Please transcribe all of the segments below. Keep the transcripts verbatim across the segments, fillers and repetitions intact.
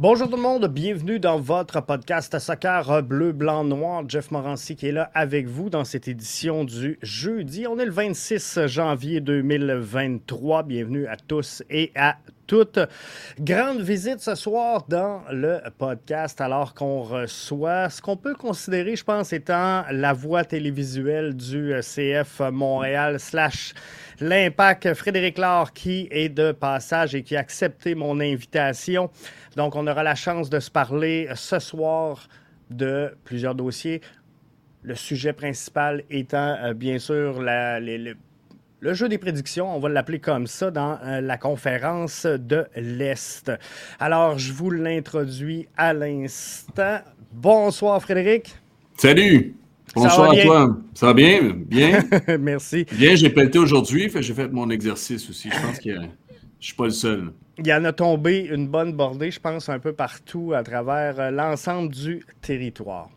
Bonjour tout le monde, bienvenue dans votre podcast Soccer Bleu, Blanc, Noir. Jeff Morancy qui est là avec vous dans cette édition du jeudi. On est le vingt-six janvier deux mille vingt-trois. Bienvenue à tous et à toutes. Grande visite ce soir dans le podcast alors qu'on reçoit ce qu'on peut considérer, je pense, étant la voix télévisuelle du C F Montréal slash L'Impact, Frédéric Lord qui est de passage et qui a accepté mon invitation. Donc, on aura la chance de se parler ce soir de plusieurs dossiers. Le sujet principal étant, euh, bien sûr, la, les, le, le jeu des prédictions. On va l'appeler comme ça dans euh, la conférence de l'Est. Alors, je vous l'introduis à l'instant. Bonsoir, Frédéric. Salut. Bonsoir à toi. Ça va bien? Bien. Merci. Bien, j'ai pelleté aujourd'hui, fait, j'ai fait mon exercice aussi. Je pense que je ne suis pas le seul. Il y en a tombé une bonne bordée, je pense, un peu partout à travers l'ensemble du territoire.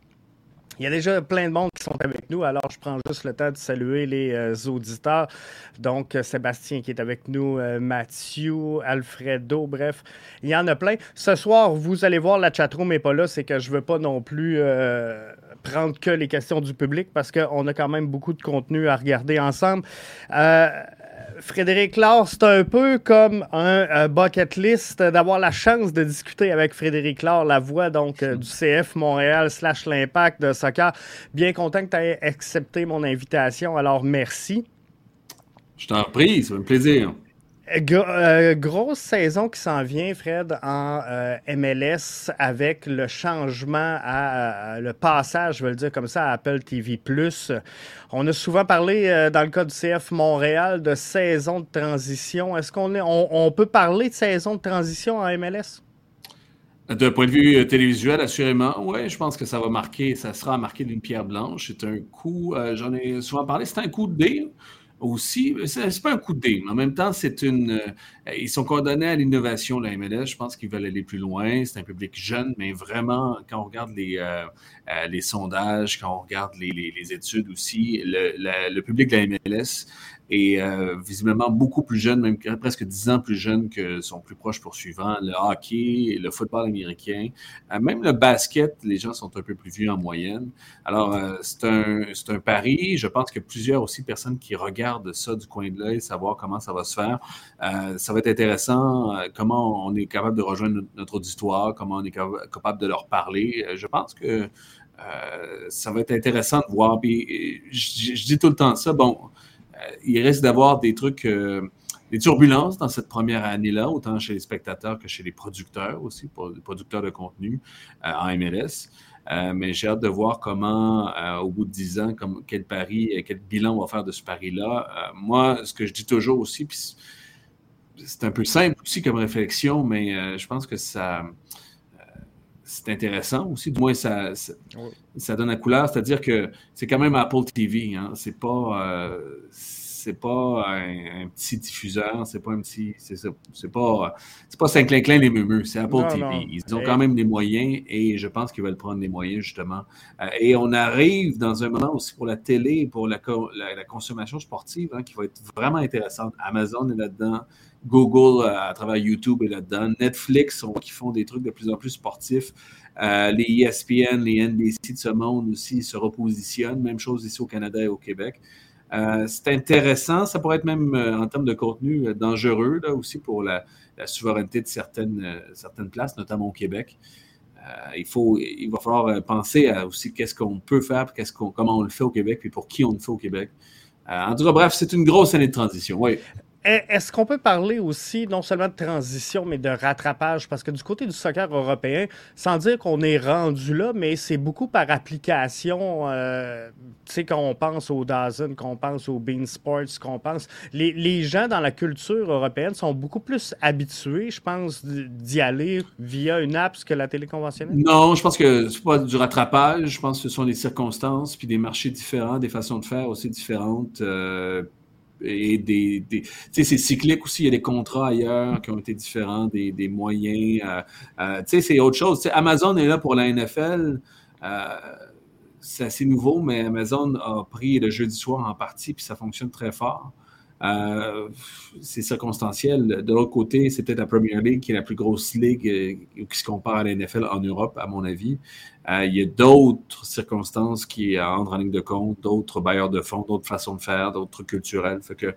Il y a déjà plein de monde qui sont avec nous, alors je prends juste le temps de saluer les euh, auditeurs. Donc, euh, Sébastien qui est avec nous, euh, Mathieu, Alfredo, bref, il y en a plein. Ce soir, vous allez voir, la chatroom n'est pas là, c'est que je ne veux pas non plus euh, prendre que les questions du public parce qu'on a quand même beaucoup de contenu à regarder ensemble. Euh, Frédéric Lord, c'est un peu comme un euh, bucket list d'avoir la chance de discuter avec Frédéric Lord, la voix donc euh, du C F Montréal slash l'Impact de soccer. Bien content que tu aies accepté mon invitation, alors merci. Je t'en prie, ça fait plaisir. Gr- euh, grosse saison qui s'en vient, Fred, en euh, M L S avec le changement, à, à le passage, je vais le dire comme ça, à Apple T V plus. On a souvent parlé, euh, dans le cas du C F Montréal, de saison de transition. Est-ce qu'on est, on, on peut parler de saison de transition en M L S? D'un point de vue télévisuel, assurément, oui, je pense que ça va marquer, ça sera marqué d'une pierre blanche. C'est un coup, euh, j'en ai souvent parlé, c'est un coup de dé. Aussi, c'est, c'est pas un coup de dé, mais en même temps, c'est une. Euh, ils sont condamnés à l'innovation, la M L S. Je pense qu'ils veulent aller plus loin. C'est un public jeune, mais vraiment, quand on regarde les, euh, euh, les sondages, quand on regarde les, les, les études aussi, le, la, le public de la M L S est euh, visiblement beaucoup plus jeune, même presque dix ans plus jeune que son plus proche poursuivant. Le hockey, le football américain, euh, même le basket, les gens sont un peu plus vieux en moyenne. Alors, euh, c'est un, c'est un pari. Je pense que plusieurs aussi personnes qui regardent de ça du coin de l'œil, savoir comment ça va se faire. Euh, ça va être intéressant, euh, comment on est capable de rejoindre notre, notre auditoire, comment on est cap- capable de leur parler. Euh, je pense que euh, ça va être intéressant de voir. Puis, je, je dis tout le temps ça, bon, euh, il risque d'avoir des trucs, euh, des turbulences dans cette première année-là, autant chez les spectateurs que chez les producteurs aussi, pour, les producteurs de contenu euh, en M L S. Euh, mais j'ai hâte de voir comment, euh, au bout de dix ans, comme, quel pari, quel bilan on va faire de ce pari-là. Euh, moi, ce que je dis toujours aussi, puis c'est un peu simple aussi comme réflexion, mais euh, je pense que ça, euh, c'est intéressant aussi. Du moins, ça, ça, ça donne la couleur. C'est-à-dire que c'est quand même Apple T V. Hein, c'est pas, euh, c'est pas un, un petit diffuseur. C'est pas un petit, c'est, c'est, c'est pas, c'est pas Saint-Clinclin les Meumeux. C'est Apple non, T V. Non. Ils ont hey. quand même des moyens et je pense qu'ils veulent prendre les moyens justement. Euh, et on arrive dans un moment aussi pour la télé, pour la, la, la consommation sportive, hein, qui va être vraiment intéressante. Amazon est là-dedans. Google euh, à travers YouTube est là-dedans. Netflix on, qui font des trucs de plus en plus sportifs. Euh, les E S P N, les N B C de ce monde aussi se repositionnent. Même chose ici au Canada et au Québec. Euh, c'est intéressant. Ça pourrait être même, euh, en termes de contenu, euh, dangereux là aussi pour la, la souveraineté de certaines, euh, certaines places, notamment au Québec. Euh, il, faut, il va falloir penser à aussi qu'est-ce qu'on peut faire, qu'est-ce qu'on, comment on le fait au Québec, puis pour qui on le fait au Québec. Euh, en tout cas, bref, c'est une grosse année de transition, oui. Est-ce qu'on peut parler aussi, non seulement de transition, mais de rattrapage? Parce que du côté du soccer européen, sans dire qu'on est rendu là, mais c'est beaucoup par application. Euh, tu sais, quand on pense au D A Z N, qu'on pense au Bean Sports, qu'on pense... Les, les gens dans la culture européenne sont beaucoup plus habitués, je pense, d'y aller via une app que la télé conventionnelle? Non, je pense que c'est pas du rattrapage. Je pense que ce sont des circonstances, puis des marchés différents, des façons de faire aussi différentes. Euh... Et des, des tu sais, c'est cyclique aussi. Il y a des contrats ailleurs qui ont été différents, des, des moyens. Euh, euh, tu sais, c'est autre chose. Tu sais, Amazon est là pour la N F L. Euh, c'est assez nouveau, mais Amazon a pris le jeudi soir en partie, puis ça fonctionne très fort. Euh, c'est circonstanciel. De l'autre côté, c'est peut-être la Premier League qui est la plus grosse ligue euh, qui se compare à la N F L en Europe, à mon avis. Euh, il y a d'autres circonstances qui entrent en ligne de compte, d'autres bailleurs de fonds, d'autres façons de faire, d'autres trucs culturels. Fait que,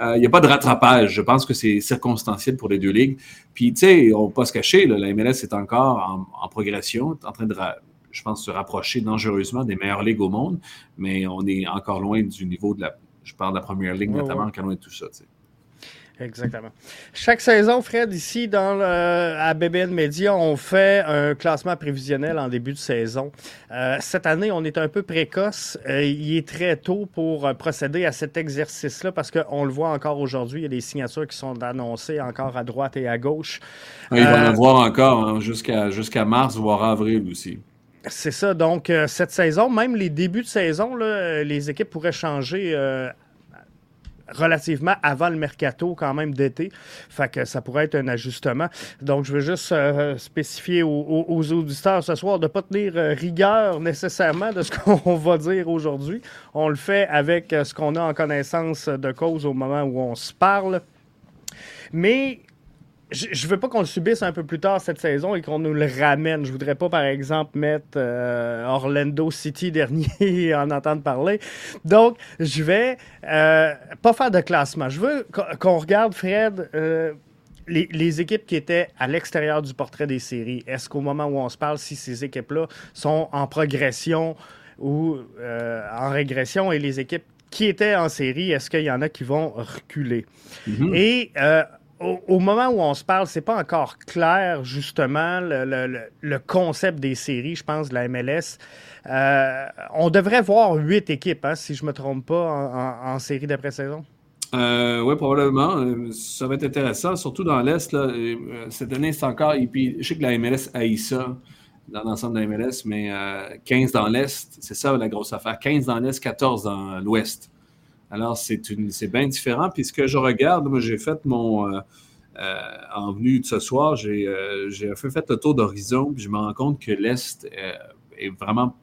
euh, il n'y a pas de rattrapage. Je pense que c'est circonstanciel pour les deux ligues. Puis, tu sais, on ne peut pas se cacher, là, la M L S est encore en, en progression, en train de... Ra- je pense, se rapprocher dangereusement des meilleures ligues au monde, mais on est encore loin du niveau de la... Je parle de la Première Ligue, notamment, encore loin de tout ça, tu sais. Exactement. Chaque saison, Fred, ici, dans le, à B B N Media, on fait un classement prévisionnel en début de saison. Euh, cette année, on est un peu précoce. Euh, il est très tôt pour euh, procéder à cet exercice-là parce qu'on le voit encore aujourd'hui. Il y a des signatures qui sont annoncées encore à droite et à gauche. Euh, il va y en avoir encore hein, jusqu'à, jusqu'à mars, voire avril aussi. C'est ça. Donc, euh, cette saison, même les débuts de saison, là, euh, les équipes pourraient changer euh, relativement avant le mercato quand même d'été. Fait que ça pourrait être un ajustement. Donc, je veux juste euh, spécifier aux, aux, aux auditeurs ce soir de ne pas tenir euh, rigueur nécessairement de ce qu'on va dire aujourd'hui. On le fait avec euh, ce qu'on a en connaissance de cause au moment où on se parle. Mais... je ne veux pas qu'on le subisse un peu plus tard cette saison et qu'on nous le ramène. Je ne voudrais pas, par exemple, mettre euh, Orlando City dernier et en entendre parler. Donc, je vais euh, pas faire de classement. Je veux qu'on regarde, Fred, euh, les, les équipes qui étaient à l'extérieur du portrait des séries. Est-ce qu'au moment où on se parle, si ces équipes-là sont en progression ou euh, en régression et les équipes qui étaient en série, est-ce qu'il y en a qui vont reculer? Mm-hmm. Et... Euh, au moment où on se parle, c'est pas encore clair, justement, le, le, le concept des séries, je pense, de la M L S. Euh, on devrait voir huit équipes, hein, si je me trompe pas, en, en, en série d'après-saison. Euh, oui, probablement. Ça va être intéressant, surtout dans l'Est. Là, cette année, c'est encore... Et puis, je sais que la M L S haït ça dans l'ensemble de la M L S, mais euh, quinze dans l'Est, c'est ça la grosse affaire. quinze dans l'Est, quatorze dans l'Ouest. Alors, c'est, une, c'est bien différent. Puis, ce que je regarde, moi, j'ai fait mon... Euh, euh, en venue de ce soir, j'ai, euh, j'ai fait le tour d'horizon, puis je me rends compte que l'Est euh, est vraiment,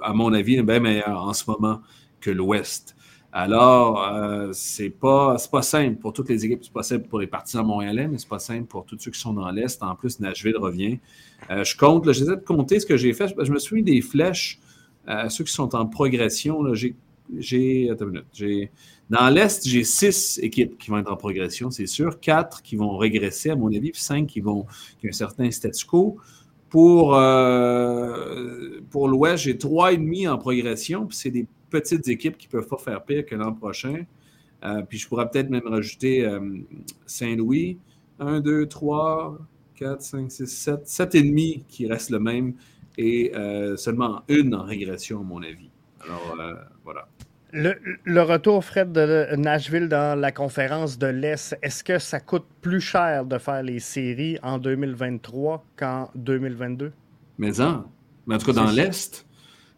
à mon avis, bien meilleur en ce moment que l'Ouest. Alors, euh, c'est pas, c'est pas simple pour toutes les équipes. C'est pas simple pour les partisans montréalais, mais c'est pas simple pour tous ceux qui sont dans l'Est. En plus, Nashville revient. Euh, je compte, là, j'essaie de compter ce que j'ai fait. Je me suis mis des flèches à euh, ceux qui sont en progression. Là, j'ai J'ai, attends une minute, j'ai, dans l'Est, j'ai six équipes qui vont être en progression, c'est sûr. Quatre qui vont régresser, à mon avis, puis cinq qui vont, qui ont un certain statu quo. Pour, euh, pour l'Ouest, j'ai trois et demi en progression, puis c'est des petites équipes qui ne peuvent pas faire pire que l'an prochain. Euh, puis je pourrais peut-être même rajouter euh, Saint-Louis. Un, deux, trois, quatre, cinq, six, sept. Sept et demi qui restent le même et euh, seulement une en régression, à mon avis. Alors, euh, voilà. Le, le retour, Fred, de Nashville dans la conférence de l'Est, est-ce que ça coûte plus cher de faire les séries en deux mille vingt-trois qu'en deux mille vingt-deux? Mais en, mais en tout cas dans C'est l'Est. Ça.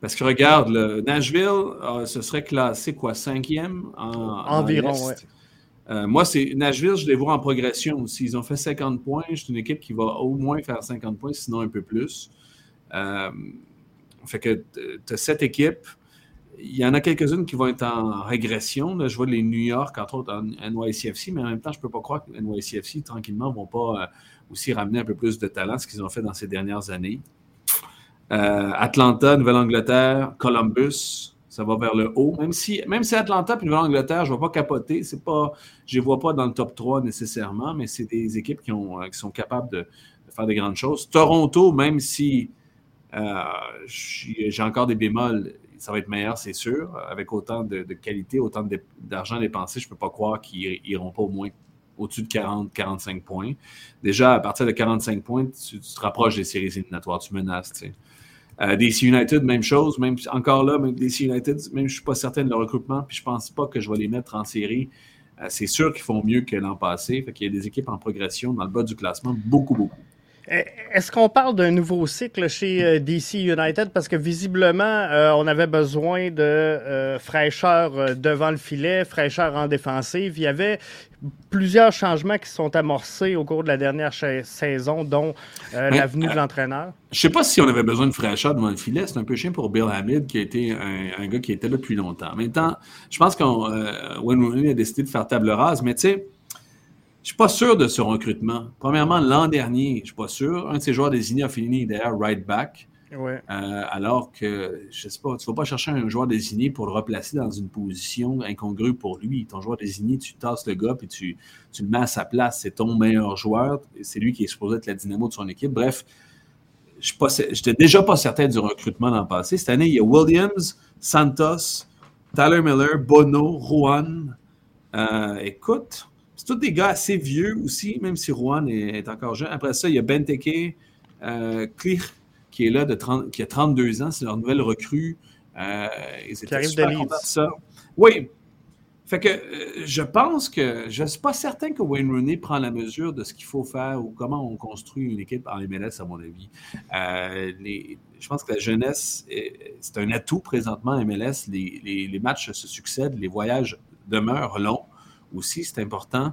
Parce que regarde, le Nashville euh, se serait classé quoi, cinquième en, environ, en l'Est. Ouais. Euh, moi, c'est Nashville, je les vois en progression aussi. Ils ont fait cinquante points. C'est une équipe qui va au moins faire cinquante points, sinon un peu plus. Euh, fait que tu as sept équipes. Il y en a quelques-unes qui vont être en régression. Là, je vois les New York, entre autres, en N Y C F C, mais en même temps, je ne peux pas croire que N Y C F C, tranquillement, ne vont pas euh, aussi ramener un peu plus de talent, ce qu'ils ont fait dans ces dernières années. Euh, Atlanta, Nouvelle-Angleterre, Columbus, ça va vers le haut. Même si, même si Atlanta et Nouvelle-Angleterre, je ne vais pas capoter. C'est pas, je ne les vois pas dans le top trois nécessairement, mais c'est des équipes qui, ont, qui sont capables de, de faire des grandes choses. Toronto, même si euh, j'ai encore des bémols, ça va être meilleur, c'est sûr. Avec autant de, de qualité, autant de, d'argent dépensé, je ne peux pas croire qu'ils n'iront pas au moins au-dessus de quarante à quarante-cinq points. Déjà, à partir de quarante-cinq points, tu, tu te rapproches des séries éliminatoires, tu menaces. Tu sais. Euh, D C United, même chose. Même, encore là, même D C United, même je ne suis pas certain de leur recrutement, puis je ne pense pas que je vais les mettre en série. Euh, c'est sûr qu'ils font mieux que l'an passé. Fait qu'il y a des équipes en progression dans le bas du classement, beaucoup, beaucoup. Est-ce qu'on parle d'un nouveau cycle chez D C United? Parce que visiblement, euh, on avait besoin de euh, fraîcheur devant le filet, fraîcheur en défensive. Il y avait plusieurs changements qui sont amorcés au cours de la dernière saison, dont euh, Mais, l'avenue de l'entraîneur. Je ne sais pas si on avait besoin de fraîcheur devant le filet. C'est un peu chiant pour Bill Hamid, qui a été un, un gars qui était là depuis longtemps. En même temps, je pense que euh, Wayne Rooney a décidé de faire table rase. Mais tu sais, je suis pas sûr de ce recrutement. Premièrement, l'an dernier, je suis pas sûr. Un de ces joueurs désignés a fini derrière right back. Ouais. Euh, alors que, je sais pas, tu vas pas chercher un joueur désigné pour le replacer dans une position incongrue pour lui. Ton joueur désigné, tu tasses le gars puis tu, tu le mets à sa place. C'est ton meilleur joueur. C'est lui qui est supposé être la dynamo de son équipe. Bref, je n'étais déjà pas certain du recrutement l'an passé. Cette année, il y a Williams, Santos, Tyler Miller, Bono, Juan. Euh, écoute... C'est tous des gars assez vieux aussi, même si Juan est, est encore jeune. Après ça, il y a Benteke, euh, Klich, qui est là, de trente, qui a trente-deux ans. C'est leur nouvelle recrue. Euh, ils étaient super contents de ça. Oui. Fait que euh, je pense que... Je ne suis pas certain que Wayne Rooney prend la mesure de ce qu'il faut faire ou comment on construit une équipe en M L S, à mon avis. Euh, les, je pense que la jeunesse, est, c'est un atout présentement en M L S. Les, les, les matchs se succèdent, les voyages demeurent longs. Aussi, c'est important.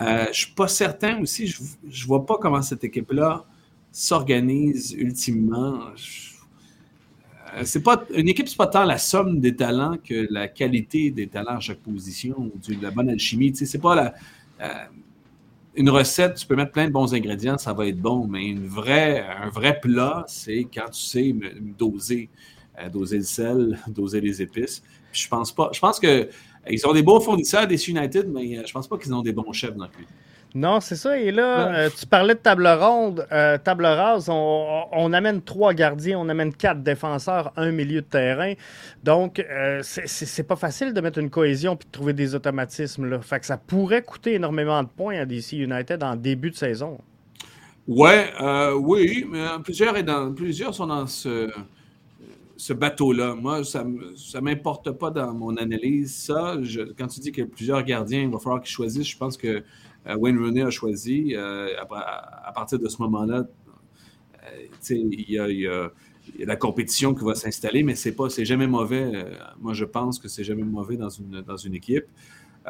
Euh, je ne suis pas certain aussi, je ne vois pas comment cette équipe-là s'organise ultimement. Je, euh, c'est pas, une équipe, ce n'est pas tant la somme des talents que la qualité des talents à chaque position ou de la bonne alchimie. Ce n'est pas la, euh, une recette, tu peux mettre plein de bons ingrédients, ça va être bon, mais une vraie, un vrai plat, c'est quand tu sais me, me doser, euh, doser le sel, doser les épices. Je pense pas. Je pense que ils ont des bons fournisseurs des United, mais je pense pas qu'ils ont des bons chefs non plus. Non, c'est ça. Et là, euh, tu parlais de table ronde, euh, table rase. On, on amène trois gardiens, on amène quatre défenseurs, un milieu de terrain. Donc, euh, c'est, c'est, c'est pas facile de mettre une cohésion puis de trouver des automatismes là. Fait que ça pourrait coûter énormément de points à D C United en début de saison. Ouais, euh, oui, mais plusieurs et dans plusieurs sont dans ce. Ce bateau-là, moi, ça ne m'importe pas dans mon analyse. Ça, je, quand tu dis qu'il y a plusieurs gardiens, il va falloir qu'ils choisissent. Je pense que euh, Wayne Rooney a choisi. Euh, à, à partir de ce moment-là, euh, il y, y, y a la compétition qui va s'installer, mais c'est pas, c'est jamais mauvais. Euh, moi, je pense que c'est jamais mauvais dans une, dans une équipe.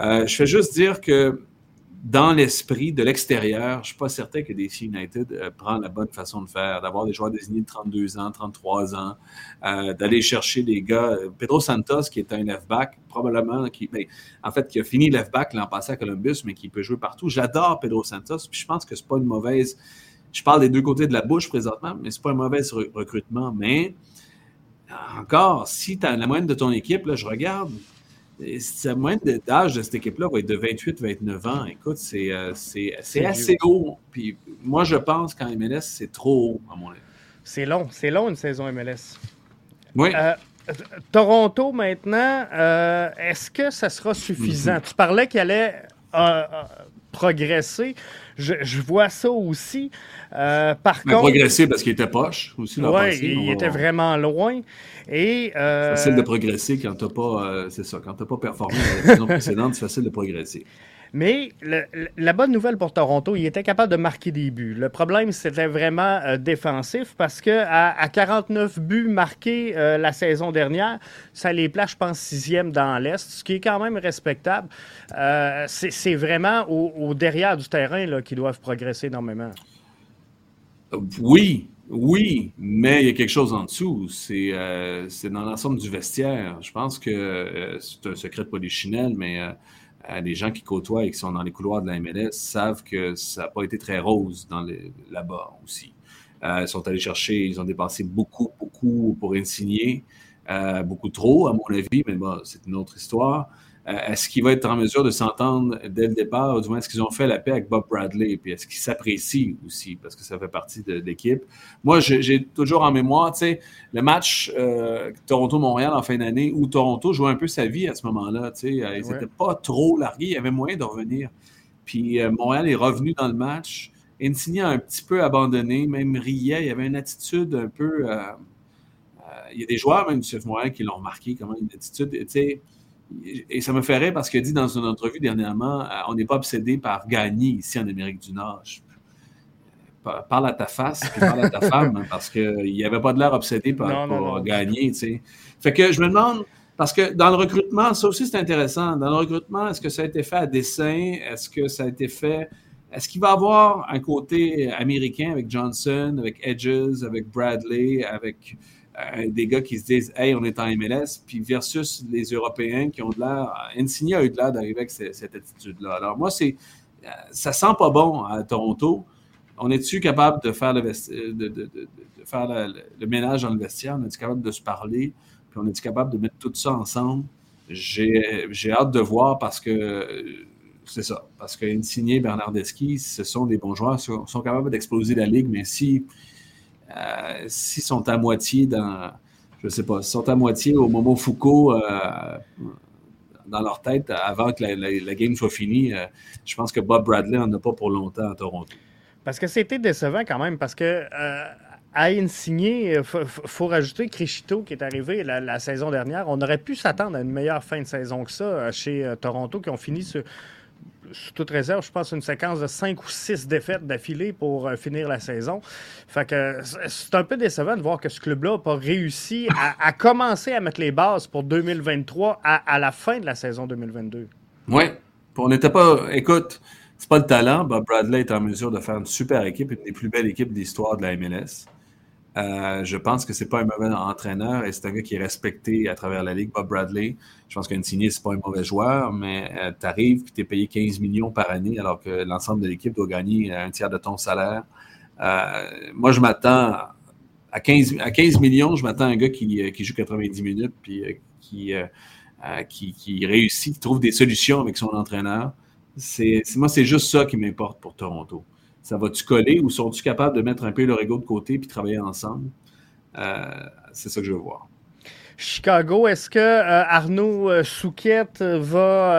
Euh, je fais juste dire que dans l'esprit de l'extérieur, je ne suis pas certain que D C United euh, prend la bonne façon de faire, d'avoir des joueurs désignés de trente-deux ans, trente-trois ans, euh, d'aller chercher des gars. Pedro Santos, qui est un left-back, probablement, qui, ben, en fait, qui a fini left-back l'an passé à Columbus, mais qui peut jouer partout. J'adore Pedro Santos, puis je pense que ce n'est pas une mauvaise... Je parle des deux côtés de la bouche présentement, mais ce n'est pas un mauvais re- recrutement. Mais encore, si tu as la moyenne de ton équipe, là, je regarde... La moyenne d'âge de cette équipe-là va être de vingt-huit à vingt-neuf ans. Écoute, c'est, euh, c'est, c'est, c'est assez haut. Puis moi, je pense qu'en M L S, c'est trop haut, à mon avis. C'est long. C'est long, une saison M L S. Oui. Euh, Toronto, maintenant, euh, est-ce que ça sera suffisant? Mm-hmm. Tu parlais qu'il allait euh, progresser. Je, je vois ça aussi. Euh, par Mais contre... Progresser parce qu'il était poche aussi. Oui, il était voir. vraiment loin. Et, euh... C'est facile de progresser quand tu n'as pas, euh, c'est ça, quand t'as pas performé dans la saison précédente, c'est facile de progresser. Mais le, la bonne nouvelle pour Toronto, il était capable de marquer des buts. Le problème, c'était vraiment euh, défensif parce que à, à quarante-neuf buts marqués euh, la saison dernière, ça les place, je pense, sixième dans l'Est, ce qui est quand même respectable. Euh, c'est, c'est vraiment au, au derrière du terrain là, qu'ils doivent progresser énormément. Oui, oui, mais il y a quelque chose en dessous. C'est, euh, c'est dans l'ensemble du vestiaire. Je pense que euh, c'est un secret de polichinelle, mais... Euh, les gens qui côtoient et qui sont dans les couloirs de la M L S savent que ça n'a pas été très rose dans les, là-bas aussi. Euh, ils sont allés chercher, ils ont dépensé beaucoup, beaucoup pour Insigne, euh, beaucoup trop à mon avis, mais bon, c'est une autre histoire. Euh, est-ce qu'il va être en mesure de s'entendre dès le départ, ou du moins est-ce qu'ils ont fait la paix avec Bob Bradley, puis est-ce qu'ils s'apprécient aussi, parce que ça fait partie de, de l'équipe. Moi, j'ai, j'ai toujours en mémoire, tu sais, le match euh, Toronto-Montréal en fin d'année, où Toronto jouait un peu sa vie à ce moment-là, tu sais, ils n'étaient ouais. pas trop largués, il y avait moyen de revenir. Puis euh, Montréal est revenu dans le match, Insigne a un petit peu abandonné, même riait, il y avait une attitude un peu... Euh, euh, il y a des joueurs même du C F Montréal qui l'ont remarqué, comment une attitude, tu sais... Et ça me fait rire parce qu'il a dit dans une entrevue dernièrement, on n'est pas obsédé par gagner ici en Amérique du Nord. parle à ta face, puis parle à ta femme, hein, parce qu'il n'y avait pas de l'air obsédé par, non, non, pour non, gagner, tu sais. Fait que je me demande, parce que dans le recrutement, ça aussi c'est intéressant, dans le recrutement, est-ce que ça a été fait à dessein? Est-ce que ça a été fait... Est-ce qu'il va y avoir un côté américain avec Johnson, avec Edges, avec Bradley, avec euh, des gars qui se disent « Hey, on est en M L S », puis versus les Européens qui ont de l'air... Insigne a eu de l'air d'arriver avec cette, cette attitude-là. Alors moi, c'est, ça sent pas bon à Toronto. On est-tu capable de faire le, vesti- de, de, de, de faire la, le, le ménage dans le vestiaire? On est-tu capable de se parler? Puis on est-tu capable de mettre tout ça ensemble? J'ai, j'ai hâte de voir parce que... C'est ça, parce que Insigne, Bernardeschi, ce sont des bons joueurs, sont, sont capables d'exploser la ligue, mais si euh, s'ils sont à moitié dans, je sais pas, sont à moitié au moment Foucault euh, dans leur tête avant que la, la, la game soit finie, euh, je pense que Bob Bradley en a pas pour longtemps à Toronto. Parce que c'était décevant quand même, parce que euh, à Insigne, il faut, faut rajouter Crescito qui est arrivé la, la saison dernière. On aurait pu s'attendre à une meilleure fin de saison que ça chez euh, Toronto, qui ont fini sur... Sous toute réserve, je pense une séquence de cinq ou six défaites d'affilée pour euh, finir la saison. Fait que c'est un peu décevant de voir que ce club-là n'a pas réussi à, à commencer à mettre les bases pour deux mille vingt-trois à, à la fin de la saison deux mille vingt-deux. Oui. On n'était pas... Écoute, c'est pas le talent. Bob Bradley est en mesure de faire une super équipe, une des plus belles équipes de l'histoire de la M L S. Euh, je pense que c'est pas un mauvais entraîneur et c'est un gars qui est respecté à travers la ligue, Bob Bradley. Je pense qu'Insigne, c'est pas un mauvais joueur, mais euh, t'arrives et t'es payé quinze millions par année alors que l'ensemble de l'équipe doit gagner un tiers de ton salaire. Euh, moi, je m'attends à quinze millions, je m'attends à un gars qui, qui joue quatre-vingt-dix minutes puis euh, qui, euh, qui, qui réussit, qui trouve des solutions avec son entraîneur. C'est, c'est, moi, c'est juste ça qui m'importe pour Toronto. Ça va-tu coller ou sont-tu capables de mettre un peu leur ego de côté puis travailler ensemble? Euh, c'est ça que je veux voir. Chicago, est-ce que euh, Arnaud Souquet va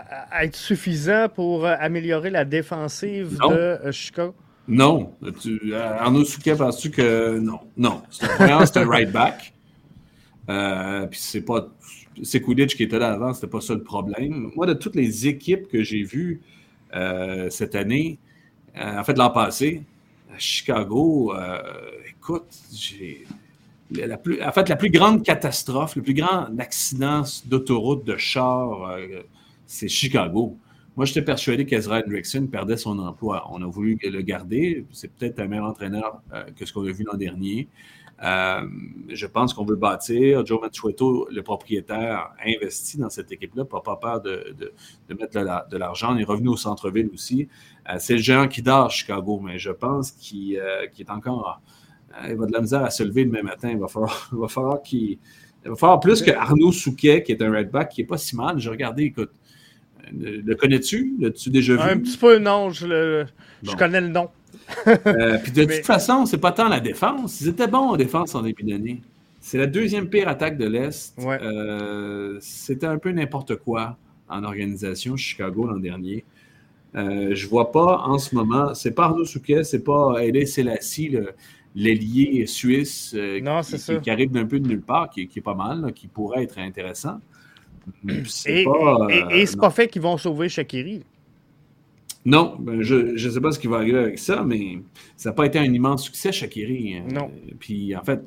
euh, être suffisant pour améliorer la défensive non. de euh, Chicago? Non. Tu, Arnaud Souquet, penses-tu que non? Non. C'est un, c'est un right-back. Euh, puis c'est pas... C'est Kudic qui était là avant, c'était pas ça le problème. Moi, de toutes les équipes que j'ai vues euh, cette année... Euh, en fait, l'an passé, à Chicago, euh, écoute, j'ai la plus, en fait, la plus grande catastrophe, le plus grand accident d'autoroute de char, euh, c'est Chicago. Moi, j'étais persuadé qu'Ezra Hendrickson perdait son emploi. On a voulu le garder. C'est peut-être un meilleur entraîneur euh, que ce qu'on a vu l'an dernier. Euh, je pense qu'on veut bâtir. Joe Mansueto, le propriétaire, investit dans cette équipe-là, n'a pas peur de, de, de mettre la, de l'argent. Il est revenu au centre-ville aussi. Euh, c'est le géant qui dort, Chicago, mais je pense qu'il, euh, qu'il est encore... Euh, il va de la misère à se lever demain matin. Il va falloir, il va falloir, qu'il, il va falloir plus que Arnaud Souquet, qui est un right-back, qui n'est pas si mal. J'ai regardé, écoute, le, le connais-tu? L'as-tu déjà vu? Un petit peu, non. Je, le, bon. je connais le nom. euh, puis de toute Mais... façon, c'est pas tant la défense. Ils étaient bons en défense en début d'année. C'est la deuxième pire attaque de l'Est. Ouais. Euh, c'était un peu n'importe quoi en organisation Chicago l'an dernier. Euh, je vois pas en ce moment, c'est pas Arnaud Souquet, c'est pas Haile Selassie, le, l'ailier suisse euh, non, qui, qui, qui arrive d'un peu de nulle part, qui, qui est pas mal, là, qui pourrait être intéressant. C'est et, pas, et, euh, et c'est non. pas fait qu'ils vont sauver Shaqiri. Non, ben je ne sais pas ce qui va arriver avec ça, mais ça n'a pas été un immense succès, Shaqiri. Non. Puis, en fait,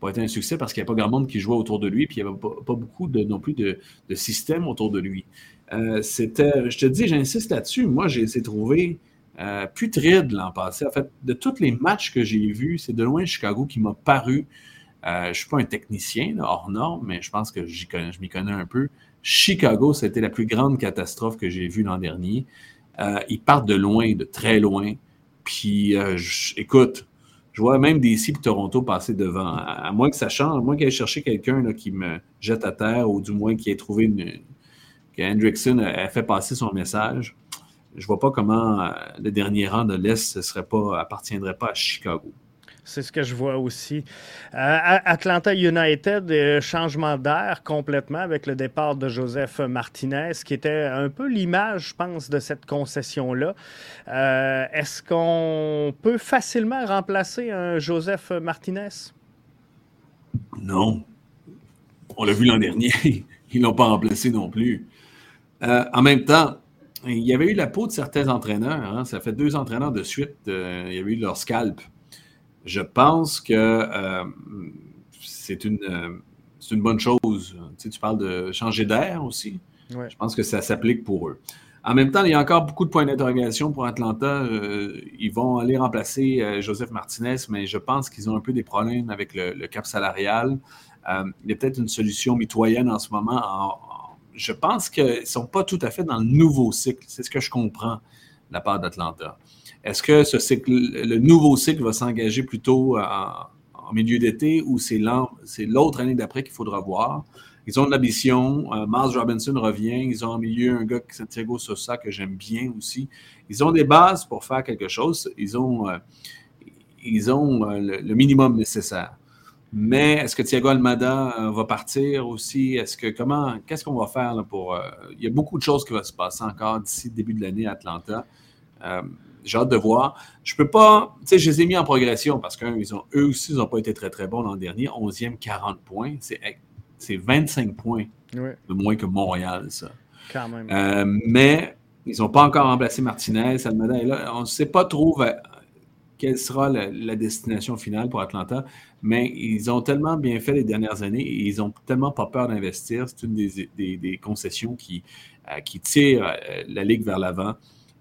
pas été un succès parce qu'il n'y a pas grand monde qui jouait autour de lui, puis il n'y avait pas, pas beaucoup de, non plus de, de système autour de lui. Euh, c'était, je te dis, j'insiste là-dessus, moi, j'ai été trouvé euh, putride l'an passé. En fait, de tous les matchs que j'ai vus, c'est de loin Chicago qui m'a paru. Euh, je ne suis pas un technicien, là, hors norme, mais je pense que j'y connais, je m'y connais un peu. Chicago, c'était la plus grande catastrophe que j'ai vue l'an dernier. Euh, ils partent de loin, de très loin. Puis, euh, écoute, je vois même D C et Toronto passer devant. À, à moins que ça change, à moins qu'il aille chercher quelqu'un là, qui me jette à terre ou du moins qui ait trouvé une... que Hendrickson a fait passer son message. Je vois pas comment euh, le dernier rang de l'Est ne serait pas, appartiendrait pas à Chicago. C'est ce que je vois aussi. Euh, Atlanta United, euh, changement d'air complètement avec le départ de Josef Martínez, qui était un peu l'image, je pense, de cette concession-là. Euh, est-ce qu'on peut facilement remplacer un Josef Martínez? Non. On l'a vu l'an dernier. Ils ne l'ont pas remplacé non plus. Euh, en même temps, il y avait eu la peau de certains entraîneurs. Hein. Ça fait deux entraîneurs de suite. Euh, il y avait eu leur scalp. Je pense que euh, c'est une, euh, c'est une bonne chose. Tu sais, tu parles de changer d'air aussi. Ouais. Je pense que ça s'applique pour eux. En même temps, il y a encore beaucoup de points d'interrogation pour Atlanta. Euh, ils vont aller remplacer euh, Josef Martínez, mais je pense qu'ils ont un peu des problèmes avec le, le cap salarial. Euh, il y a peut-être une solution mitoyenne en ce moment. En, en, je pense qu'ils ne sont pas tout à fait dans le nouveau cycle. C'est ce que je comprends de la part d'Atlanta. Est-ce que ce cycle, le nouveau cycle va s'engager plutôt en, en milieu d'été ou c'est, c'est l'autre année d'après qu'il faudra voir? Ils ont de l'ambition. Uh, Miles Robinson revient. Ils ont en milieu un gars, Santiago Sosa, que j'aime bien aussi. Ils ont des bases pour faire quelque chose. Ils ont, euh, ils ont euh, le, le minimum nécessaire. Mais est-ce que Thiago Almada euh, va partir aussi? Est-ce que comment, qu'est-ce qu'on va faire là, pour... Euh, il y a beaucoup de choses qui vont se passer encore d'ici le début de l'année à Atlanta. Euh, j'ai hâte de voir. Je peux pas... Tu sais, je les ai mis en progression parce qu'ils ont eux aussi, ils n'ont pas été très, très bons l'an dernier. onzième, quarante points. C'est C'est vingt-cinq points ouais. de moins que Montréal, ça. Quand même. Euh, mais ils n'ont pas encore remplacé Martinez, Almada est là. On ne sait pas trop va, quelle sera la, la destination finale pour Atlanta, mais ils ont tellement bien fait les dernières années et ils n'ont tellement pas peur d'investir. C'est une des, des, des concessions qui, euh, qui tire euh, la Ligue vers l'avant.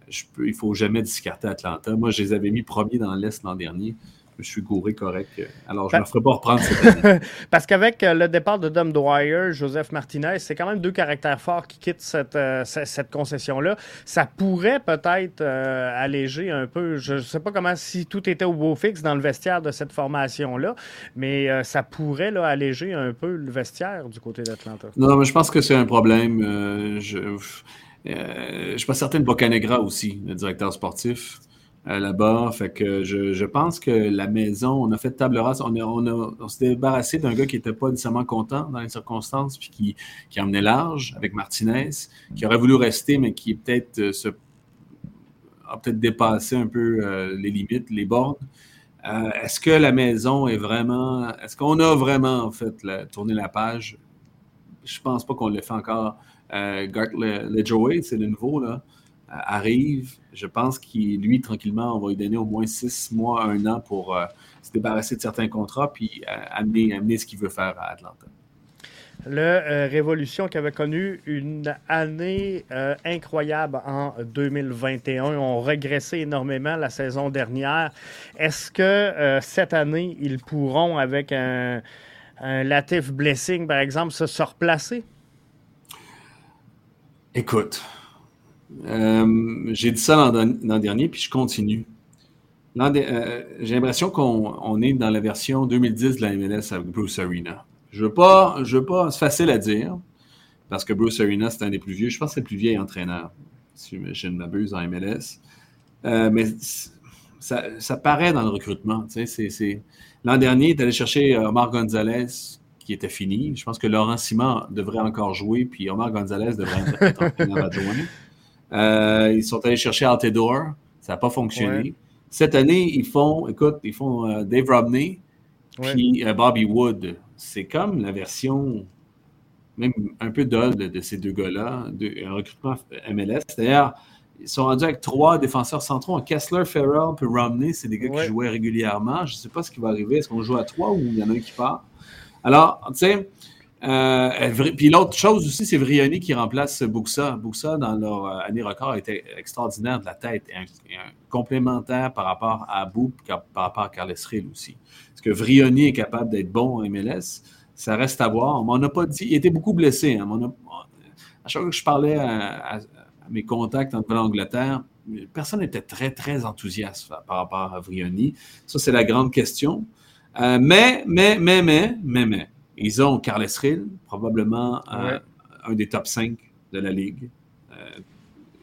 Je peux, il ne faut jamais discarter Atlanta. Moi, je les avais mis premiers dans l'Est l'an dernier. Je suis gouré correct. Alors, je ne me ferai pas reprendre cette année. Parce qu'avec le départ de Dom Dwyer, Josef Martínez, c'est quand même deux caractères forts qui quittent cette, euh, cette concession-là. Ça pourrait peut-être euh, alléger un peu. Je ne sais pas comment, si tout était au beau fixe dans le vestiaire de cette formation-là, mais euh, ça pourrait là, alléger un peu le vestiaire du côté d'Atlanta. Non, mais je pense que c'est un problème. Euh, je ne euh, suis pas certain de Bocanegra aussi, le directeur sportif. Euh, là-bas, fait que je, je pense que la maison, on a fait table rase, on, a, on, a, on s'est débarrassé d'un gars qui n'était pas nécessairement content dans les circonstances, puis qui, qui emmenait large avec Martinez, qui aurait voulu rester, mais qui peut-être euh, se, a peut-être dépassé un peu euh, les limites, les bornes. Euh, est-ce que la maison est vraiment, est-ce qu'on a vraiment en fait la, tourné la page? Je pense pas qu'on l'ait fait encore. Euh, Gart Ledgerway, c'est le nouveau là. Arrive, je pense qu'il, lui, tranquillement, on va lui donner au moins six mois, un an pour euh, se débarrasser de certains contrats puis euh, amener, amener ce qu'il veut faire à Atlanta. Le euh, Révolution qui avait connu une année euh, incroyable en deux mille vingt et un, ont régressé énormément la saison dernière. Est-ce que euh, cette année, ils pourront, avec un, un Latif Blessing, par exemple, se, se replacer? Écoute... Euh, j'ai dit ça l'an, l'an dernier, puis je continue. L'an de, euh, j'ai l'impression qu'on on est dans la version deux mille dix de la M L S avec Bruce Arena. Je ne veux pas, je veux pas, c'est facile à dire, parce que Bruce Arena, c'est un des plus vieux, je pense que c'est le plus vieil entraîneur, si je ne m'abuse, en M L S. Euh, mais ça, ça paraît dans le recrutement. C'est, c'est... L'an dernier, il est allé chercher Omar Gonzalez, qui était fini. Je pense que Laurent Simon devrait encore jouer, puis Omar Gonzalez devrait être entraîneur adjoint. Euh, ils sont allés chercher Altidore, ça n'a pas fonctionné. Ouais. Cette année, ils font, écoute, ils font euh, Dave Robney puis euh, Bobby Wood. C'est comme la version, même un peu dull de, de ces deux gars-là, de, un recrutement M L S. D'ailleurs, ils sont rendus avec trois défenseurs centraux. Kessler, Ferrell puis Romney, c'est des gars ouais. qui jouaient régulièrement. Je ne sais pas ce qui va arriver. Est-ce qu'on joue à trois ou il y en a un qui part? Alors, tu sais... Euh, puis l'autre chose aussi, c'est Vrioni qui remplace Buxa. Buxa, dans leur euh, année record, était extraordinaire de la tête, un, un complémentaire par rapport à Abou, par rapport à Carles Rill aussi. Est-ce que Vrioni est capable d'être bon en M L S? Ça reste à voir. On m'en a pas dit. Il était beaucoup blessé. Hein. On a, on, à chaque fois que je parlais à, à, à mes contacts en Nouvelle-Angleterre, personne n'était très, très enthousiaste par rapport à Vrioni. Ça, c'est la grande question. Euh, mais, mais, mais, mais, mais, mais. Ils ont Carles Rill, probablement ouais. un, un des top cinq de la Ligue. Euh,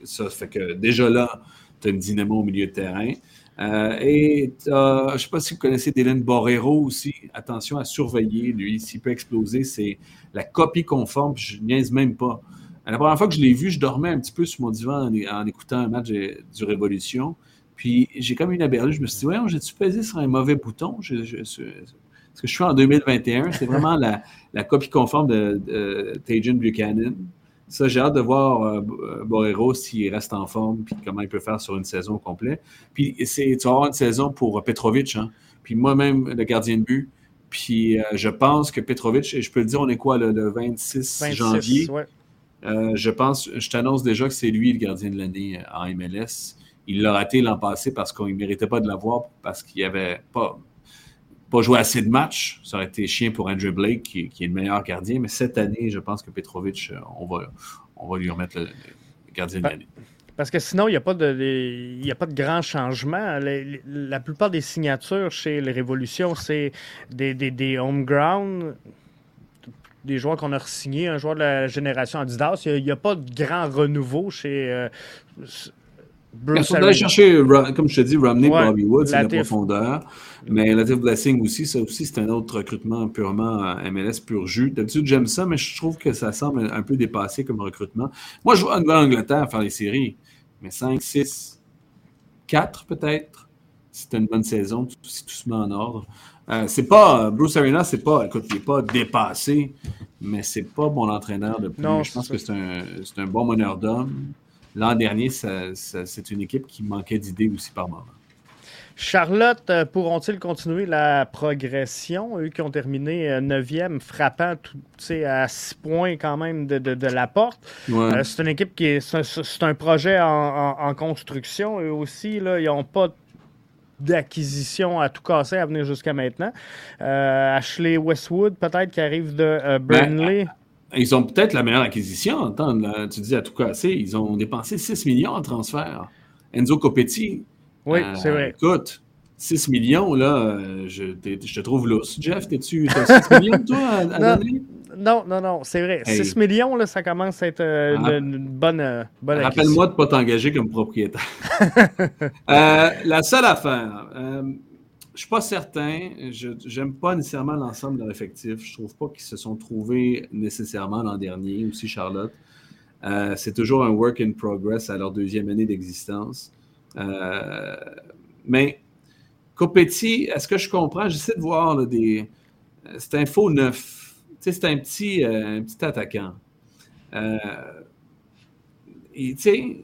ça fait que déjà là, tu as une dynamo au milieu de terrain. Euh, et je ne sais pas si vous connaissez Dylan Borrero aussi. Attention à surveiller, lui. S'il peut exploser, c'est la copie conforme. Je niaise même pas. La première fois que je l'ai vu, je dormais un petit peu sur mon divan en, en écoutant un match du Révolution. Puis j'ai comme une aberlue. Je me suis dit, voyons, j'ai-tu pesé sur un mauvais bouton? Je, je, je, Parce que je suis en deux mille vingt et un, c'est vraiment la, la copie conforme de, de, de Tajon Buchanan. Ça, j'ai hâte de voir euh, Borrero s'il reste en forme puis comment il peut faire sur une saison complète. Puis c'est, tu vas avoir une saison pour Petrovic, hein? Puis moi-même, le gardien de but. Puis euh, je pense que Petrovic, et je peux le dire, on est quoi, le, le vingt-six janvier? Ouais. Euh, je pense, je t'annonce déjà que c'est lui le gardien de l'année en M L S. Il l'a raté l'an passé parce qu'on ne méritait pas de l'avoir parce qu'il n'avait pas, pas joué assez de matchs. Ça aurait été chiant pour Andrew Blake, qui, qui est le meilleur gardien. Mais cette année, je pense que Petrovic, on va, on va lui remettre le, le gardien de l'année. Parce que sinon, il n'y a pas de, les, il y a pas de grand changement. Les, les, la plupart des signatures chez les Révolutions, c'est des, des, des home ground, des joueurs qu'on a re-signés, un joueur de la génération Adidas. Il n'y a, a pas de grand renouveau chez euh, Bruce Arena. On allait chercher, comme je te dis, Romney, ouais, Bobby Wood, c'est la profondeur. Mais Latif Blessing aussi, ça aussi, c'est un autre recrutement purement M L S pur jus. D'habitude, j'aime ça, mais je trouve que ça semble un peu dépassé comme recrutement. Moi, je vois Angleterre faire les séries, mais cinq, six, quatre peut-être. C'était une bonne saison, si tout se met en ordre. Euh, c'est pas, Bruce Arena, c'est pas, écoute, il n'est pas dépassé, mais c'est pas mon entraîneur de plus. Non, je pense ça. que c'est un, c'est un bon meneur d'hommes. L'an dernier, ça, ça, c'est une équipe qui manquait d'idées aussi par moment. Charlotte, pourront-ils continuer la progression? Eux qui ont terminé neuvième, frappant tout, à six points quand même de, de, de la porte. Ouais. Euh, c'est une équipe qui est, c'est, c'est un projet en, en, en construction. Eux aussi, là, ils n'ont pas d'acquisition à tout casser à venir jusqu'à maintenant. Euh, Ashley Westwood, peut-être, qui arrive de euh, Burnley. Ben, ils ont peut-être la meilleure acquisition. Attends, là, tu dis à tout casser. Ils ont dépensé six millions en transfert. Enzo Copetti. Oui, euh, c'est vrai. Écoute, six millions, là, je, je te trouve lousse. Jeff, t'es-tu t'as six millions, toi, à, à non, donner? Non, non, non, c'est vrai. Hey. six millions, là, ça commence à être euh, ah, une, une bonne, euh, bonne acquisition. Rappelle-moi de ne pas t'engager comme propriétaire. euh, la seule affaire, euh, je ne suis pas certain, je n'aime pas nécessairement l'ensemble de leur effectif. Je ne trouve pas qu'ils se sont trouvés nécessairement l'an dernier, aussi Charlotte. Euh, c'est toujours un work in progress à leur deuxième année d'existence. Euh, mais Copetti, est-ce que je comprends? J'essaie de voir là, des. C'est un faux neuf. Tu sais, c'est un petit, euh, un petit attaquant. Euh, et, tu sais,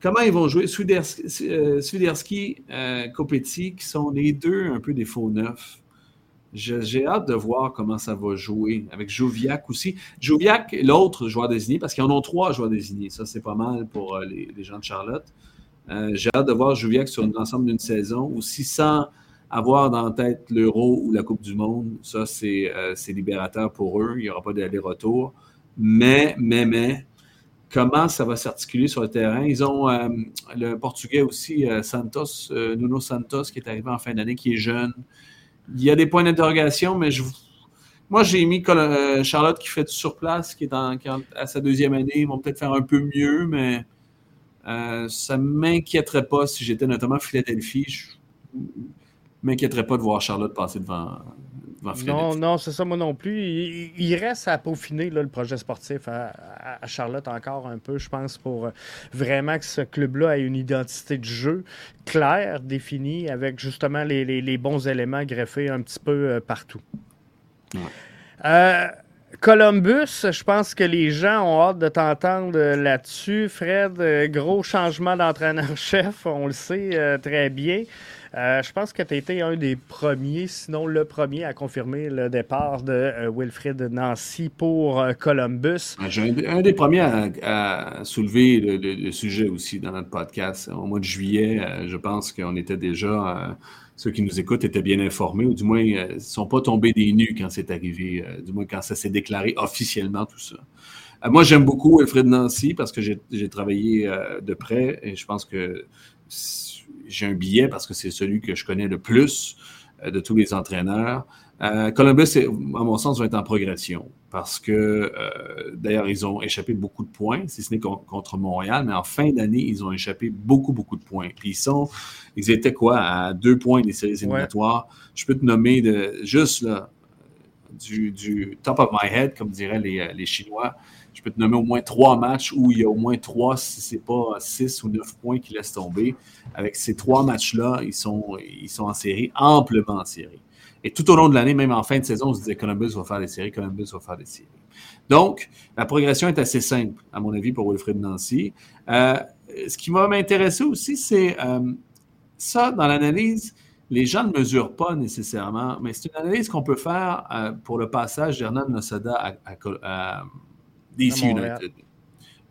comment ils vont jouer? Swiderski, euh, Swiderski euh, Copetti, qui sont les deux un peu des faux neufs. Je, j'ai hâte de voir comment ça va jouer. Avec Joviac aussi. Joviac, l'autre joueur désigné, parce qu'ils en ont trois joueurs désignés. Ça, c'est pas mal pour euh, les, les gens de Charlotte. Euh, j'ai hâte de voir Joviac sur l'ensemble d'une saison, aussi sans avoir dans la tête l'Euro ou la Coupe du Monde. Ça, c'est, euh, c'est libérateur pour eux. Il n'y aura pas d'aller-retour. Mais, mais, mais, comment ça va s'articuler sur le terrain? Ils ont euh, le Portugais aussi, euh, Santos, euh, Nuno Santos, qui est arrivé en fin d'année, qui est jeune. Il y a des points d'interrogation, mais je... moi, j'ai mis euh, Charlotte qui fait du surplace, qui est en, qui en, à sa deuxième année. Ils vont peut-être faire un peu mieux, mais... Euh, ça ne m'inquiéterait pas si j'étais notamment Philadelphie. Je ne m'inquiéterais pas de voir Charlotte passer devant, devant Philadelphie. Non, non, c'est ça, moi non plus. Il, il reste à peaufiner là, le projet sportif à, à Charlotte encore un peu, je pense, pour vraiment que ce club-là ait une identité de jeu claire, définie, avec justement les, les, les bons éléments greffés un petit peu partout. Ouais. Euh... Columbus, je pense que les gens ont hâte de t'entendre là-dessus. Fred, gros changement d'entraîneur-chef, on le sait euh, très bien. Euh, je pense que tu as été un des premiers, sinon le premier, à confirmer le départ de euh, Wilfried Nancy pour euh, Columbus. J'ai un, un des premiers à, à soulever le, le, le sujet aussi dans notre podcast. Au mois de juillet, euh, je pense qu'on était déjà... Euh, Ceux qui nous écoutent étaient bien informés, ou du moins ne euh, sont pas tombés des nues quand c'est arrivé, euh, du moins quand ça s'est déclaré officiellement, tout ça. Euh, moi, j'aime beaucoup Wilfried Nancy parce que j'ai, j'ai travaillé euh, de près et je pense que j'ai un billet parce que c'est celui que je connais le plus euh, de tous les entraîneurs. Euh, Columbus, à mon sens, va être en progression parce que, euh, d'ailleurs, ils ont échappé beaucoup de points, si ce n'est con- contre Montréal, mais en fin d'année, ils ont échappé beaucoup, beaucoup de points. Puis ils sont, ils étaient quoi, à deux points des séries éliminatoires. Ouais. Je peux te nommer de, juste là, du, du top of my head, comme diraient les, les Chinois, je peux te nommer au moins trois matchs où il y a au moins trois, si ce n'est pas six ou neuf points qui laissent tomber. Avec ces trois matchs-là, ils sont, ils sont en série, amplement en série. Et tout au long de l'année, même en fin de saison, on se disait Columbus va faire des séries, Columbus va faire des séries. Donc, la progression est assez simple, à mon avis, pour Wilfried Nancy. Euh, ce qui m'a m'intéressé aussi, c'est euh, ça, dans l'analyse, les gens ne mesurent pas nécessairement, mais c'est une analyse qu'on peut faire euh, pour le passage d'Hernan Noceda à, à, à D C United.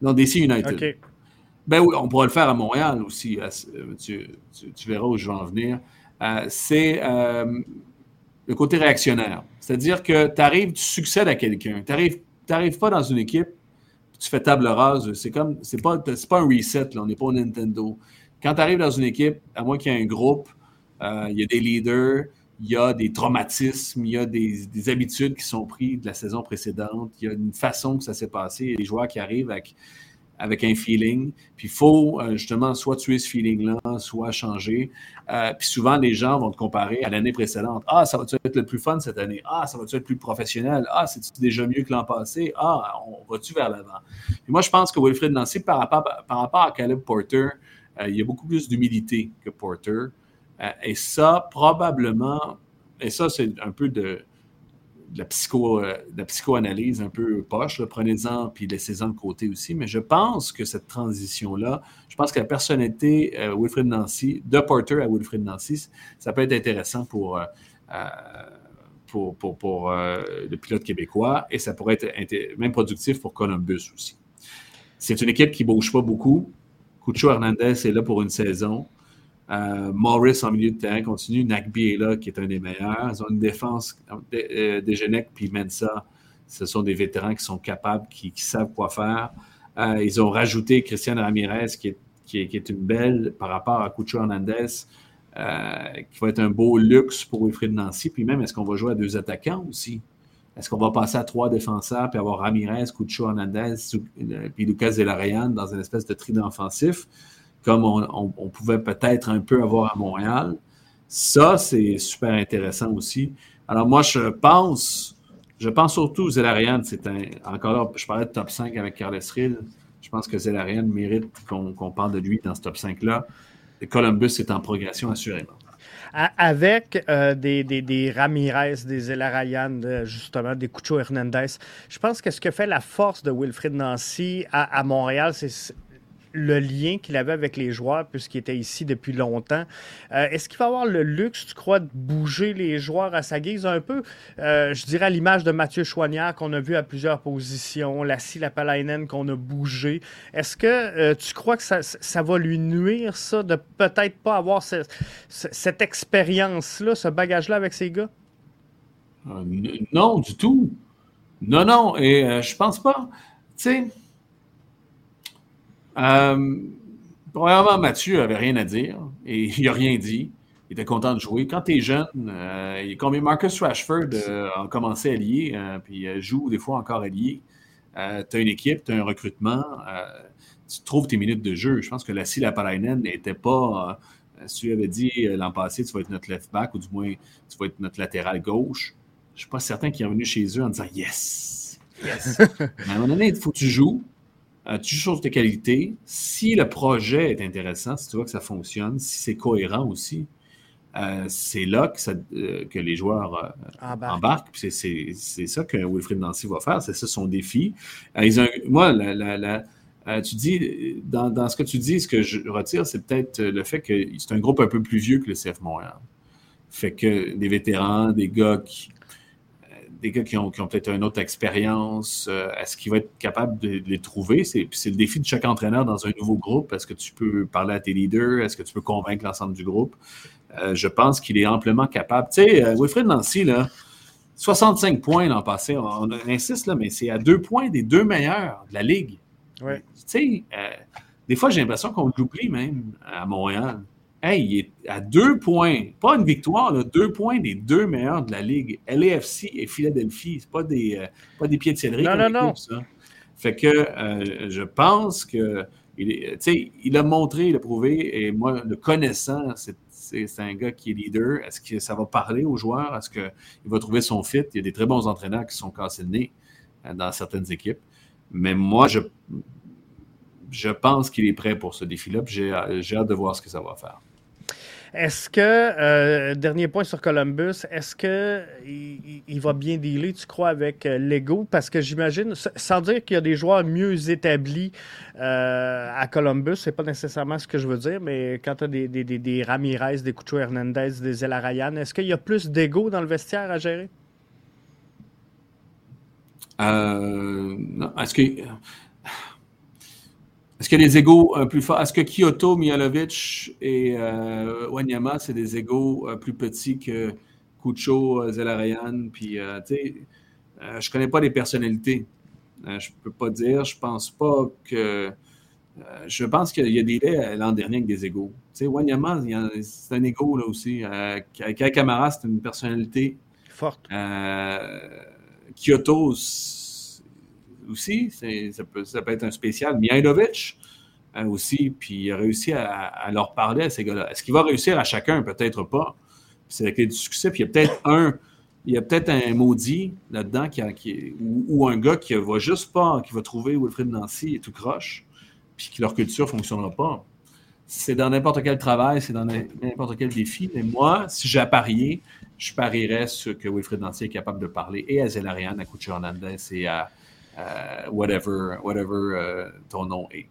Non, D C United. Okay. Ben oui, on pourra le faire à Montréal aussi. À, tu, tu, tu verras où je vais en venir. Euh, c'est euh, le côté réactionnaire. C'est-à-dire que tu arrives, tu succèdes à quelqu'un. Tu arrives, tu arrives pas dans une équipe, tu fais table rase. C'est comme, c'est pas, c'est pas un reset, là. On n'est pas au Nintendo. Quand tu arrives dans une équipe, à moins qu'il y ait un groupe, euh, il y a des leaders, il y a des traumatismes, il y a des, des habitudes qui sont prises de la saison précédente, il y a une façon que ça s'est passé, il y a des joueurs qui arrivent avec, avec un feeling, puis il faut euh, justement soit tuer ce feeling-là, soit changer, euh, puis souvent les gens vont te comparer à l'année précédente. « Ah, ça va-tu être le plus fun cette année? Ah, ça va-tu être plus professionnel? Ah, c'est-tu déjà mieux que l'an passé? Ah, on va-tu vers l'avant? » Et moi, je pense que Wilfried Nancy, par rapport, par rapport à Caleb Porter, euh, il y a beaucoup plus d'humilité que Porter. Et ça, probablement, et ça, c'est un peu de, de, la, psycho, de la psychoanalyse un peu poche, là. Prenez-en puis laissez-en de côté aussi, mais je pense que cette transition-là, je pense que la personnalité euh, Wilfried Nancy, de Porter à Wilfried Nancy, ça peut être intéressant pour, euh, pour, pour, pour euh, le pilote québécois, et ça pourrait être inté- même productif pour Columbus aussi. C'est une équipe qui ne bouge pas beaucoup. Cucho Hernandez est là pour une saison. Euh, Morris en milieu de terrain continue, Nagby est là, qui est un des meilleurs. Ils ont une défense, euh, Degenec puis Mensa, ce sont des vétérans qui sont capables, qui, qui savent quoi faire. Euh, ils ont rajouté Christian Ramirez, qui est, qui est, qui est une belle par rapport à Cucho Hernandez, euh, qui va être un beau luxe pour Wilfried Nancy. Puis même, est-ce qu'on va jouer à deux attaquants aussi? Est-ce qu'on va passer à trois défenseurs puis avoir Ramirez, Cucho Hernandez puis Lucas Delarian dans une espèce de trident offensif? Comme on, on, on pouvait peut-être un peu avoir à Montréal. Ça, c'est super intéressant aussi. Alors moi, je pense, je pense surtout aux Delarian. C'est un, encore là, je parlais de top cinq avec Carles Rill. Je pense que Delarian mérite qu'on, qu'on parle de lui dans ce top cinq-là. Et Columbus est en progression, assurément. Avec euh, des, des, des Ramirez, des Delarian, justement, des Cucho Hernandez, je pense que ce que fait la force de Wilfried Nancy à, à Montréal, c'est le lien qu'il avait avec les joueurs puisqu'il était ici depuis longtemps. Euh, est-ce qu'il va avoir le luxe, tu crois, de bouger les joueurs à sa guise un peu? Euh, je dirais à l'image de Mathieu Chouanière qu'on a vu à plusieurs positions, Lassi Lapalainen qu'on a bougé. Est-ce que euh, tu crois que ça, ça va lui nuire, ça, de peut-être pas avoir ce, ce, cette expérience-là, ce bagage-là avec ces gars? Euh, n- non, du tout. Non, non, et euh, je pense pas. Tu sais... Euh, premièrement, Mathieu avait rien à dire et il n'a rien dit. Il était content de jouer. Quand tu es jeune, euh, combien Marcus Rashford euh, a commencé à lier, euh, puis euh, joue des fois encore à lier. Euh, tu as une équipe, tu as un recrutement, euh, tu trouves tes minutes de jeu. Je pense que Lassi Lapalainen n'était pas. Euh, si tu avais dit euh, l'an passé, tu vas être notre left back ou du moins tu vas être notre latéral gauche, je ne suis pas certain qu'il est revenu chez eux en disant yes, yes. À un moment donné, il faut que tu joues. Euh, tu joues sur tes qualités. Si le projet est intéressant, si tu vois que ça fonctionne, si c'est cohérent aussi, euh, c'est là que, ça, euh, que les joueurs euh, ah ben. embarquent. C'est, c'est, c'est ça que Wilfried Nancy va faire. C'est ça son défi. Euh, ils ont, moi, la, la, la, euh, tu dis, dans, dans ce que tu dis, ce que je retire, c'est peut-être le fait que c'est un groupe un peu plus vieux que le C F Montréal. Fait que des vétérans, des gars qui... des gars qui ont, qui ont peut-être une autre expérience, euh, est-ce qu'il va être capable de, de les trouver? C'est, puis c'est le défi de chaque entraîneur dans un nouveau groupe. Est-ce que tu peux parler à tes leaders? Est-ce que tu peux convaincre l'ensemble du groupe? Euh, je pense qu'il est amplement capable. Tu sais, euh, Wilfried Nancy, là, soixante-cinq points l'an passé, on, on insiste, là, mais c'est à deux points des deux meilleurs de la Ligue. Ouais. Tu sais, euh, des fois, j'ai l'impression qu'on l'oublie même à Montréal. Hey, il est à deux points, pas une victoire, là, deux points des deux meilleurs de la Ligue. L A F C et Philadelphie, c'est pas des, euh, pas des pieds de céleri. Non, non, non. Ça. Fait que euh, je pense que, tu sais, il a montré, il a prouvé, et moi, le connaissant, c'est, c'est, c'est un gars qui est leader. Est-ce que ça va parler aux joueurs? Est-ce qu'il va trouver son fit? Il y a des très bons entraîneurs qui sont cassés le nez euh, dans certaines équipes. Mais moi, je, je pense qu'il est prêt pour ce défi-là, puis j'ai, j'ai hâte de voir ce que ça va faire. Est-ce que, euh, dernier point sur Columbus, est-ce qu'il il va bien dealer, tu crois, avec l'ego? Parce que j'imagine, sans dire qu'il y a des joueurs mieux établis euh, à Columbus, c'est pas nécessairement ce que je veux dire, mais quand tu as des, des, des, des Ramirez, des Cucho Hernandez, des Delarian, est-ce qu'il y a plus d'ego dans le vestiaire à gérer? Euh, non, est-ce que... Est-ce que les égos euh, plus forts, est-ce que Kyoto, Mihalovic et euh, Wanyama, c'est des égos euh, plus petits que Cucho, euh, Delarian, puis euh, tu sais, euh, je connais pas les personnalités, euh, je peux pas dire, je pense pas que, euh, je pense qu'il y a des laits l'an dernier avec des égos. Tu sais, Wanyama, il y a, c'est un égo là aussi, euh, Kaya Kamara, c'est une personnalité forte. Euh, Kyoto, aussi, c'est, ça, peut, ça peut être un spécial. Mihailovic euh, aussi, puis il a réussi à, à leur parler à ces gars-là. Est-ce qu'il va réussir à chacun? Peut-être pas. Puis c'est la clé du succès. Puis il y a peut-être un, il y a peut-être un maudit là-dedans qui, a, qui ou, ou un gars qui va juste pas, qui va trouver Wilfried Nancy et tout croche, puis que leur culture ne fonctionnera pas. C'est dans n'importe quel travail, c'est dans n'importe quel défi. Mais moi, si j'ai à parier, je parierais sur que Wilfried Nancy est capable de parler et à Delarian, à Cucho Hernandez et à Uh, whatever, whatever uh, ton nom est.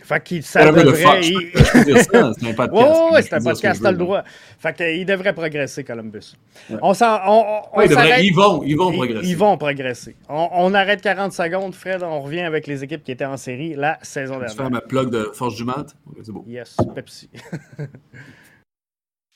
Fait qu'il ça devrait... Fuck, il... je peux dire ça, c'est un podcast. Oui, oh, c'est un podcast, t'as le droit. Fait qu'il devrait progresser, Columbus. Ouais. On s'en, on, on ouais, devrait, ils vont, ils vont progresser. Ils vont progresser. On, on arrête quarante secondes, Fred, on revient avec les équipes qui étaient en série la saison dernière. Je vais faire ma plug de Force du Mat. C'est beau. Yes, Pepsi.